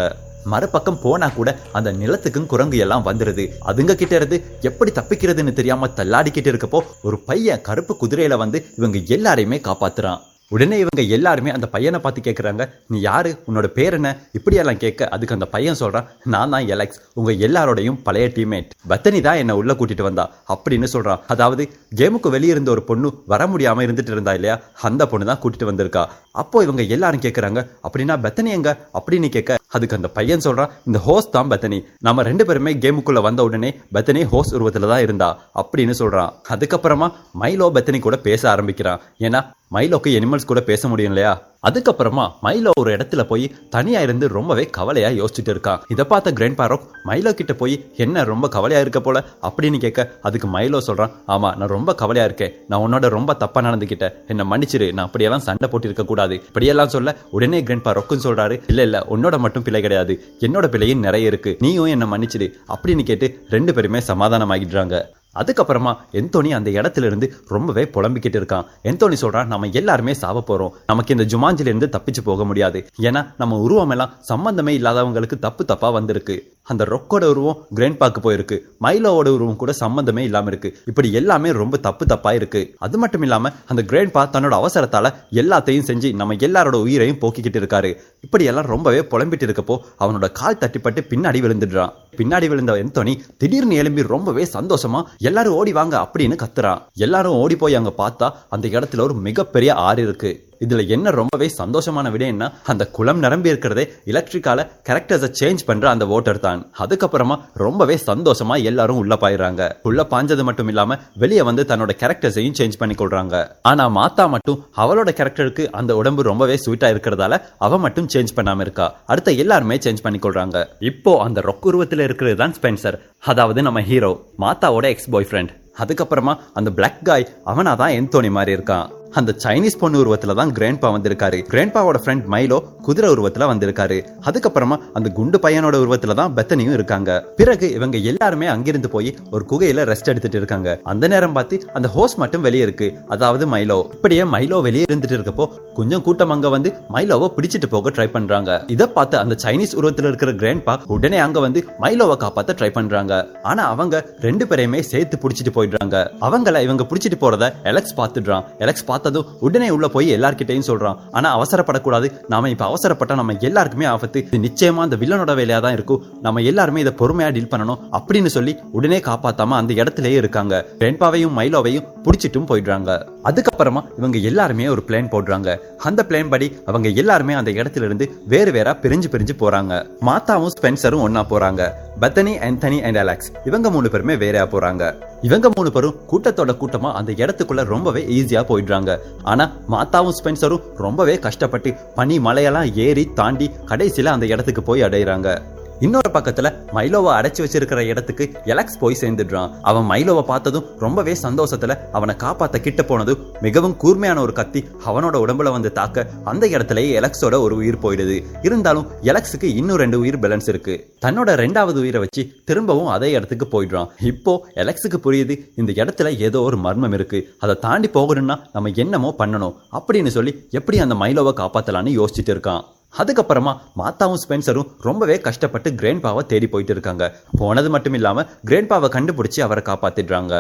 மறுபக்கம் போனா கூட அந்த நிலத்துக்கும் குரங்கு எல்லாம் வந்துடுது. அதுங்க கிட்ட இருந்து எப்படி தப்பிக்கிறதுன்னு தெரியாம தள்ளாடிக்கிட்டு இருக்கப்போ ஒரு பையன் கருப்பு குதிரையில வந்து இவங்க எல்லாரையுமே காப்பாத்துறான். உடனே இவங்க எல்லாருமே அந்த பையனை பார்த்து கேட்குறாங்க, நீ யாரு, உன்னோட பேர் என்ன இப்படியெல்லாம் கேட்க அதுக்கு அந்த பையன் சொல்கிறான், நான் தான் எலெக்ஸ், உங்கள் எல்லாரோடையும் பழைய டீம்மேட், பெத்தனி தான் என்னை உள்ளே கூட்டிகிட்டு வந்தா அப்படின்னு சொல்கிறான். அதாவது கேமுக்கு வெளியிருந்த ஒரு பொண்ணு வர முடியாமல் இருந்துட்டு இருந்தா இல்லையா, அந்த பொண்ணு தான் கூட்டிகிட்டு வந்திருக்கா. அப்போது இவங்க எல்லாரும் கேட்குறாங்க, அப்படின்னா பெத்தனி எங்க அப்படின்னு கேட்க அதுக்கு அந்த பையன் சொல்கிறான், இந்த ஹோஸ்ட் தான் பெத்தனி, நம்ம ரெண்டு பேருமே கேமுக்குள்ளே வந்த உடனே பெத்தனி ஹோஸ்ட் உருவத்தில் தான் இருந்தா அப்படின்னு சொல்கிறான். அதுக்கப்புறமா மைலோ பெத்தனி கூட பேச ஆரம்பிக்கிறான். ஏன்னா மைலோக்கு எனிமல்ஸ் கூட பேச முடியும் இல்லையா. அதுக்கப்புறமா மைலோ ஒரு இடத்துல போய் தனியா இருந்து ரொம்பவே கவலையா யோசிச்சுட்டு இருக்கான். இதை பார்த்த கிராண்ட்பா ராக் மைலோ கிட்ட போய், என்ன ரொம்ப கவலையா இருக்க போல அப்படின்னு கேட்க அதுக்கு மைலோ சொல்றான், ஆமா நான் ரொம்ப கவலையா இருக்கேன், நான் உன்னோட ரொம்ப தப்பா நடந்துக்கிட்டேன், என்ன மன்னிச்சிரு, நான் அப்படியெல்லாம் சண்டை போட்டு இருக்க கூடாது இப்படியெல்லாம் சொல்ல உடனே கிராண்ட்பா ராக்குன்னு சொல்றாரு, இல்ல இல்ல உன்னோட மட்டும் பிழை கிடையாது, என்னோட பிழையும் நிறைய இருக்கு, நீயும் என்ன மன்னிச்சிரு அப்படின்னு கேட்டு ரெண்டு பேருமே சமாதானம் ஆகிடுறாங்க. அதுக்கப்புறமா எந்தோனி அந்த இடத்துல இருந்து ரொம்பவே புலம்பிக்கிட்டு இருக்கான். எந்தோனி சொல்றான், நம்ம எல்லாருமே சாவ போறோம், நமக்கு இந்த ஜுமாஞ்சிலிருந்து தப்பிச்சு போக முடியாது, ஏன்னா நம்ம உருவம் எல்லாம் சம்பந்தமே இல்லாதவங்களுக்கு தப்பு தப்பா வந்திருக்கு. அந்த ரொக்கோட உருவம் கிராண்ட்பாக்கு போயிருக்கு, மைலோவோட உருவம் கூட சம்பந்தமே இல்லாம இருக்கு, இப்படி எல்லாமே ரொம்ப தப்பு தப்பா இருக்கு. அது மட்டும் இல்லாம அந்த கிராண்ட்பா தன்னோட அவசரத்தால எல்லாத்தையும் செஞ்சு நம்ம எல்லாரோட உயிரையும் போக்கிக்கிட்டு இருக்காரு. இப்படி எல்லாம் ரொம்பவே புலம்பிட்டு இருக்கப்போ அவனோட கால் தட்டிப்பட்டு பின்னாடி விழுந்துடுறான். பின்னாடி விழுந்த எந்தோனி திடீர்னு எழும்பி ரொம்பவே சந்தோஷமா எல்லாரும் ஓடி வாங்க அப்படின்னு கத்துறான். எல்லாரும் ஓடி போய் அங்க பார்த்தா அந்த இடத்துல ஒரு மிகப்பெரிய ஆறு இருக்கு. இதுல என்ன ரொம்பவே சந்தோஷமான விடயம்னா அந்த குளம் நிரம்பி இருக்கிறதே எலக்ட்ரிக்கால கேரக்டர்ஸை சேஞ்ச் பண்ற அந்த வாட்டர் தான். அதுக்கப்புறமா ரொம்பவே சந்தோஷமா எல்லாரும் உள்ள பாயிடுறாங்க. உள்ள பாஞ்சது மட்டும் இல்லாம வெளியே வந்து தன்னோட கேரக்டர்ஸையும் சேஞ்ச் பண்ணி கொள்றாங்க. ஆனா மாத்தா மட்டும் அவளோட கேரக்டருக்கு அந்த உடம்பு ரொம்பவே ஸ்வீட்டா இருக்கிறதால அவ மட்டும் சேஞ்ச் பண்ணாம இருக்கா. அடுத்த எல்லாருமே சேஞ்ச் பண்ணி கொள்றாங்க. இப்போ அந்த ரொக்க உருவத்துல இருக்கிறது தான் ஸ்பென்சர், அதாவது நம்ம ஹீரோ, மாத்தாவோட எக்ஸ் பாய் ஃப்ரெண்ட். அதுக்கப்புறமா அந்த பிளாக் காய் அவனா தான் எந்தோனி மாதிரி இருக்கான். அந்த சைனீஸ் பொண்ணு உருவத்துல தான் கிராண்ட்பா வந்திருக்காரு. கிராண்ட்பாவோட ஃப்ரெண்ட் மைலோ குதிரை உருவத்துல வந்திருக்காரு. அதுக்கப்புறமா அந்த குண்டு பையனோட உருவத்துல தான் பெத்தனியும் இருக்காங்க. பிறகு இவங்க எல்லாருமே அங்கிருந்து போய் ஒரு குகையில ரெஸ்ட் எடுத்துட்டு இருக்காங்க. அந்த நேரம் பார்த்து அந்த ஹோஸ்ட் மட்டும் வெளியே இருக்கு, அதாவது மைலோ. இப்படியே மைலோ வெளியே இருந்துட்டு இருக்கப்போ கொஞ்சம் கூட்டம் அங்க வந்து மைலோவை பிடிச்சிட்டு போக ட்ரை பண்றாங்க. இதை பார்த்து அந்த சைனீஸ் உருவத்துல இருக்கிற கிராண்ட்பா உடனே அங்க வந்து மைலோவை காப்பாத்த ட்ரை பண்றாங்க. ஆனா அவங்க ரெண்டு பேரையுமே சேர்த்து பிடிச்சிட்டு போயிடுறாங்க. அவங்கள இவங்க பிடிச்சிட்டு போறத எலெக்ஸ் பார்த்துடுறான். எலெக்ஸ் உடனே உள்ள போய் எல்லார்கிட்டையும் சொல்றான், ஆனா அவசரப்படக்கூடாது, நாம இப்ப அவசரப்பட்டா நம்ம எல்லாருக்குமே ஆபத்து, நிச்சயமா அந்த வில்லனோட வேலையா தான் இருக்கும், நம்ம எல்லாருமே இதை பொறுமையா டீல் பண்ணணும் அப்படின்னு சொல்லி உடனே காப்பாத்தாம அந்த இடத்துலயே இருக்காங்க. கிராண்ட்பாவையும் மைலோவையும் பிடிச்சிட்டும் போயிடுறாங்க. அதுக்கப்புறமா இவங்க எல்லாருமே ஒரு பிளான் போடுறாங்க. அந்த பிளான் படி அவங்க எல்லாருமே அந்த இடத்துல இருந்து வேறு வேற பிரிஞ்சு பிரிஞ்சு போறாங்க. மாத்தாவும் ஸ்பென்சரும் ஒன்னா போறாங்க. பெத்தனி, ஆந்தனி அண்ட் அலெக்ஸ் இவங்க மூணு பேருமே வேறையா போறாங்க. இவங்க மூணு பேரும் கூட்டத்தோட கூட்டமா அந்த இடத்துக்குள்ள ரொம்பவே ஈஸியா போயிடுறாங்க. ஆனா மாத்தாவும் ஸ்பென்சரும் ரொம்பவே கஷ்டப்பட்டு பனி மலையெல்லாம் ஏறி தாண்டி கடைசியில அந்த இடத்துக்கு போய் அடையிறாங்க. இன்னொரு பக்கத்துல மைலோவை அடைச்சி வச்சிருக்கிற இடத்துக்கு எலெக்ஸ் போய் சேர்ந்துடுறான். அவன் மைலோவை பார்த்ததும் ரொம்பவே சந்தோஷத்துல அவனை காப்பாத்த கிட்ட போனதும் மிகவும் கூர்மையான ஒரு கத்தி அவனோட உடம்புல வந்து தாக்க அந்த இடத்துலயே எலெக்ஸோட ஒரு உயிர் போயிடுது. இருந்தாலும் எலெக்ஸுக்கு இன்னும் ரெண்டு உயிர் பேலன்ஸ் இருக்கு. தன்னோட ரெண்டாவது உயிரை வச்சு திரும்பவும் அதே இடத்துக்கு போயிடுறான். இப்போ எலெக்ஸுக்கு புரியுது, இந்த இடத்துல ஏதோ ஒரு மர்மம் இருக்கு, அதை தாண்டி போகணும்னா நம்ம என்னமோ பண்ணணும் அப்படின்னு சொல்லி எப்படி அந்த மைலோவை காப்பாத்தலான்னு யோசிச்சுட்டு இருக்கான். அதுக்கப்புறமா மாத்தாவும் ஸ்பென்சரும் ரொம்பவே கஷ்டப்பட்டு கிராண்ட்பாவை தேடி போயிட்டு இருக்காங்க. போனது மட்டும் இல்லாமல் கிராண்ட்பாவை கண்டுபிடிச்சி அவரை காப்பாற்றிடுறாங்க.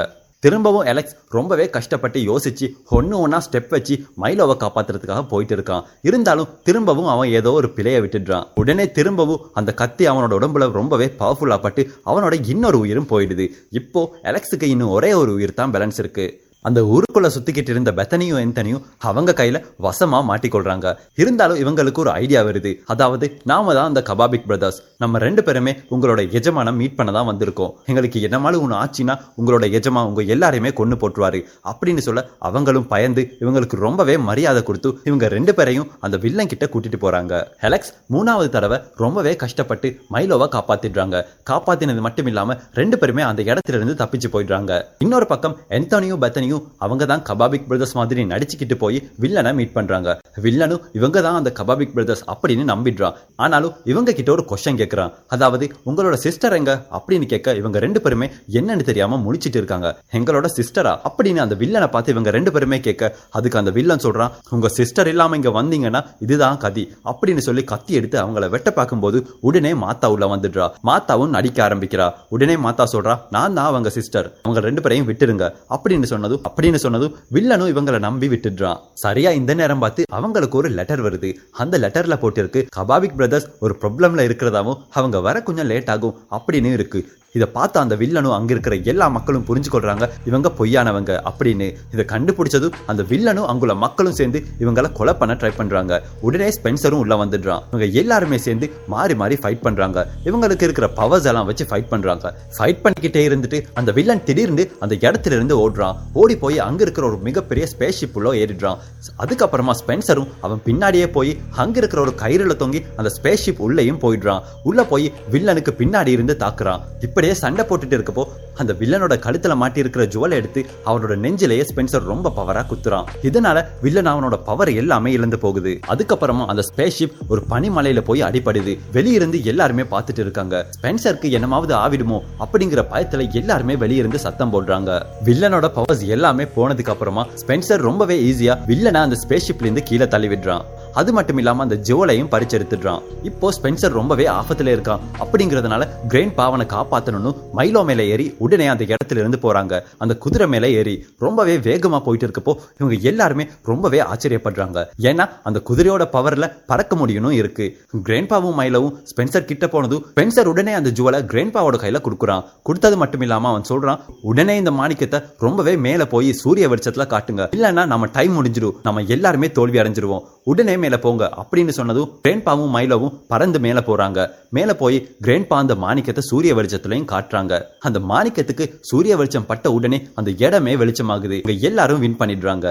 திரும்பவும் அலெக்ஸ் ரொம்பவே கஷ்டப்பட்டு யோசிச்சு ஒன்று ஒன்றா ஸ்டெப் வச்சு மைலோவை காப்பாற்றுறதுக்காக போயிட்டு இருக்கான். இருந்தாலும் திரும்பவும் அவன் ஏதோ ஒரு பிழையை விட்டுடுறான். உடனே திரும்பவும் அந்த கத்தி அவனோட உடம்புல ரொம்பவே பவர்ஃபுல்லாக பட்டு அவனோட இன்னொரு உயிரும் போயிடுது. இப்போ அலெக்ஸுக்கு இன்னும் ஒரே ஒரு உயிர் தான் பேலன்ஸ் இருக்கு. அந்த ஊருக்குள்ளே சுற்றிக்கிட்டு இருந்த பெத்தனியும் ஆந்தனியும் அவங்க கையில் வசமாக மாட்டிக்கொள்கிறாங்க. இருந்தாலும் இவங்களுக்கு ஒரு ஐடியா வருது. அதாவது நாம தான் அந்த கபாபிக் பிரதர்ஸ், நம்ம ரெண்டு பேருமே உங்களோட எஜமானம் மீட் பண்ண தான் வந்திருக்கோம். எங்களுக்கு என்னமாலும் ஒன்று ஆச்சுன்னா உங்களோட எஜமா உங்கள் எல்லாரையுமே கொண்டு போட்டுருவாரு அப்படின்னு சொல்ல அவங்களும் பயந்து இவங்களுக்கு ரொம்பவே மரியாதை கொடுத்து இவங்க ரெண்டு பேரையும் அந்த வில்லன் கிட்ட கூட்டிட்டு போகிறாங்க. அலெக்ஸ் மூணாவது தடவை ரொம்பவே கஷ்டப்பட்டு மைலோவை காப்பாற்றிடுறாங்க. காப்பாற்றினது மட்டும் இல்லாமல் ரெண்டு பேருமே அந்த இடத்துல இருந்து தப்பிச்சு போயிடுறாங்க. இன்னொரு பக்கம் ஆந்தனியும் பெத்தனியும் அவங்க தான் கபாபிக் பிரதர்ஸ் மாதிரி நடிச்சுக்கிட்டு போய் வில்லனை மீட் பண்றாங்க. வில்லனும் இவங்க தான் அந்த கபாபிக் பிரதர்ஸ் அப்படின்னு நம்பிடுறான். ஆனாலும் இவங்க கிட்ட ஒரு கொஸ்டின் கேட்கறான். அதாவது உங்களோட சிஸ்டர் எங்க அப்படின்னு கேட்க இவங்க ரெண்டு பேருமே என்னன்னு தெரியாம முடிச்சிட்டு இருக்காங்க. எங்களோட சிஸ்டரா அப்படின்னு அந்த வில்லனை பார்த்து இவங்க ரெண்டு பேருமே கேட்க அதுக்கு அந்த வில்லன் சொல்றான், உங்க சிஸ்டர் இல்லாம இங்க வந்தீங்கன்னா இதுதான் கதி அப்படின்னு சொல்லி கத்தி எடுத்து அவங்கள வெட்ட பார்க்கும் போது உடனே மாத்தா உள்ள வந்துடுறா. மாத்தாவும் நடிக்க ஆரம்பிக்கிறா. உடனே மாத்தா சொல்றா, நான் தான் அவங்க சிஸ்டர், அவங்க ரெண்டு பேரையும் விட்டுருங்க அப்படின்னு சொன்னதும் அப்படின்னு சொன்னதும் வில்லனும் இவங்களை நம்பி விட்டுடுறான். சரியா இந்த நேரம் பார்த்து அவங்களுக்கு ஒரு லெட்டர் வருது. அந்த லெட்டர்ல போட்டிருக்கு கபாபிக் பிரதர்ஸ் ஒரு ப்ராப்ளம்ல இருக்கிறதாவும் அவங்க வர கொஞ்சம் லேட் ஆகும் அப்படின்னு இருக்கு. இதை பார்த்து அந்த வில்லனும் அங்க இருக்கிற எல்லா மக்களும் புரிஞ்சுக்கொள்றாங்க இவங்க பொய்யானவங்க அப்படின்னு. இதை கண்டுபிடிச்சதும் அந்த வில்லனும் அங்குள்ள மக்களும் சேர்ந்து இவங்களை கொலை பண்ண ட்ரை பண்றாங்க. உடனே ஸ்பென்சரும் உள்ள வந்துடுறான். இவங்க எல்லாருமே சேர்ந்து மாறி மாறி ஃபைட் பண்றாங்க. இவங்களுக்கு இருக்கிற பவர்ஸ் எல்லாம் வச்சு ஃபைட் பண்றாங்க. ஃபைட் பண்ணிக்கிட்டே இருந்துட்டு அந்த வில்லன் திடீர்னு அந்த இடத்துல இருந்து ஓடுறான். ஓடி போய் அங்க இருக்கிற ஒரு மிகப்பெரிய ஸ்பேஸ் ஷிப் உள்ள ஏறிடுறான். அதுக்கப்புறமா ஸ்பென்சரும் அவன் பின்னாடியே போய் அங்க இருக்கிற ஒரு கயிறுல தொங்கி அந்த ஸ்பேஸ் ஷிப் உள்ளேயும் போயிடுறான். உள்ள போய் வில்லனுக்கு பின்னாடி இருந்து தாக்குறான். இப்ப சண்டை போட்டுட்டு இருக்கப்போ அந்த வில்லனோட கழுத்துல மாட்டி இருக்கிற ஜுவலை எடுத்து அவனோட நெஞ்சிலேயே ஸ்பென்சர் ரொம்ப பவரா குத்துறான். இதனால வில்லன் அவனோட பவர் எல்லாமே இழந்து போகுது. அதுக்கப்புறமா அந்த ஸ்பேஸ் ஷிப் ஒரு பனிமலையில போய் அடிபடுது. வெளியிருந்து எல்லாருமே பார்த்துட்டு இருக்காங்க. ஸ்பென்சருக்கு என்னமாவது ஆவிடுமோ அப்படிங்கிற பயத்துல எல்லாருமே வெளியிருந்து சத்தம் போடுறாங்க. வில்லனோட பவர்ஸ் எல்லாமே போனதுக்கு அப்புறமா ஸ்பென்சர் ரொம்பவே ஈஸியா வில்லனை அந்த ஸ்பேஸ் ஷிப்ல இருந்து கீழே தள்ளி விடுறான். அது மட்டும் இல்லாம அந்த ஜுவலையும் பறிச்செடுத்துடுறான். இப்போ ஸ்பென்சர் ரொம்பவே ஆபத்துல இருக்கான். அப்படிங்கறதுனால கிரேண்ட் பாவனை காப்பாத்த மைலோ மேல ஏறி உடனே அந்த இடத்துல இருந்து போறாங்க. அந்த குதிரை மேல ஏறி ரொம்பவே வேகமா போயிட்டு இருக்கப்போ இவங்க எல்லாருமே ரொம்பவே ஆச்சரியப்படுறாங்க. ஏன்னா அந்த குதிரையோட பவர்ல பறக்க முடியும்னு இருக்கு. கிராண்ட்பாவும் மைலோவும் ஸ்பென்சர் கிட்ட போனதும் ஸ்பென்சர் உடனே அந்த ஜுவலை கிராண்ட்பாவோட கையில கொடுக்குறான். கொடுத்தது மட்டும் இல்லாம அவன் சொல்றான், உடனே இந்த மாணிக்கத்தை ரொம்பவே மேல போய் சூரிய வெளிச்சத்துல காட்டுங்க, இல்லன்னா நம்ம டைம் முடிஞ்சிடும், நம்ம எல்லாருமே தோல்வி அடைஞ்சிருவோம், உடனே மேல போங்க அப்படின்னு சொன்னதும் கிராண்ட்பாவும் மைலோவும் பறந்து மேல போறாங்க. மேல போய் கிராண்ட்பா அந்த மாணிக்கத்தை சூரிய வெளிச்சத்துல காட்டுறாங்க. அந்த மாணிக்கத்துக்கு சூரிய வெளிச்சம் பட்ட உடனே அந்த இடமே வெளிச்சமாகுது. எல்லாரும் வின் பண்ணிடுறாங்க.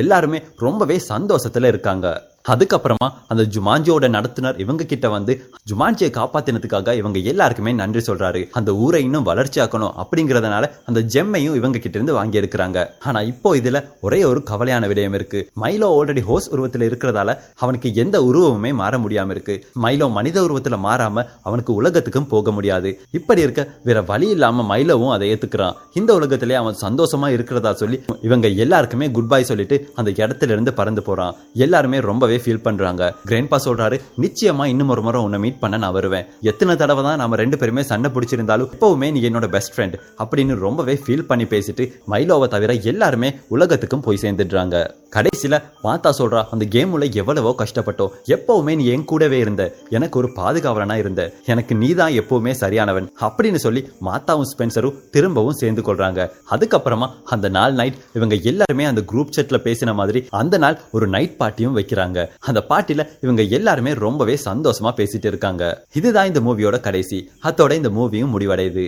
எல்லாருமே ரொம்பவே சந்தோஷத்துல இருக்காங்க. அதுக்கப்புறமா அந்த ஜுமான்ஜியோட நடத்துனர் இவங்க கிட்ட வந்து ஜுமான்ஜியை காப்பாத்தினதுக்காக இவங்க எல்லாருக்குமே நன்றி சொல்றாரு. அந்த ஊரை இன்னும் வளர்ச்சியாக்கணும் அப்படிங்கறதுனால அந்த ஜெம்மையும் இவங்க கிட்ட இருந்து வாங்கி எடுக்கிறாங்க. ஆனா இப்போ இதுல ஒரே ஒரு கவலையான விடயம் இருக்கு. மைலோ ஆல்ரெடி ஹோஸ் உருவத்துல இருக்கிறதால அவனுக்கு எந்த உருவமுமே மாற முடியாம இருக்கு. மைலோ மனித உருவத்துல மாறாம அவனுக்கு உலகத்துக்கும் போக முடியாது. இப்படி இருக்க வேற வழி இல்லாம மைலோவும் அதை ஏத்துக்கிறான். இந்த உலகத்திலே அவன் சந்தோஷமா இருக்கிறதா சொல்லி இவங்க எல்லாருக்குமே குட் பை சொல்லிட்டு அந்த இடத்துல இருந்து பறந்து போறான். எல்லாருமே ரொம்பவே ஃபீல் பண்றாங்க. கிராண்ட்பா சொல்றாரு, நிச்சயமா இன்னும் ஒரு முறை உன்னை மீட் பண்ண நான் வருவேன். எத்தனை தடவை தான் நாம ரெண்டு பேருமே சண்டை பிடிச்சிருந்தாலும் இப்பவுமே நீ என்னோட பெஸ்ட் ஃப்ரெண்ட் அப்படின்னு ரொம்பவே ஃபீல் பண்ணி பேசிட்டு மைலோவை தவிர எல்லாருமே உலகத்துக்கும் போய் சேர்ந்துடுறாங்க. கடைசியில மாத்தா சொல்றா, அந்த கேமுல எவ்வளவோ கஷ்டப்பட்டோம், எப்பவுமே நீ என் கூடவே இருந்த, எனக்கு ஒரு பாதுகாவலனா இருந்த, எனக்கு நீ தான் எப்பவுமே சரியானவன் அப்படின்னு சொல்லி மாத்தாவும் ஸ்பென்சரும் திரும்பவும் சேர்ந்து கொள்றாங்க. அதுக்கப்புறமா அந்த நாள் நைட் இவங்க எல்லாருமே அந்த குரூப் சாட்ல பேசின மாதிரி அந்த நாள் ஒரு நைட் பார்ட்டியும் வைக்கிறாங்க. அந்த பார்ட்டில இவங்க எல்லாருமே ரொம்பவே சந்தோஷமா பேசிட்டு இருக்காங்க. இதுதான் இந்த மூவியோட கடைசி. அதோட இந்த மூவியும் முடிவடையுது.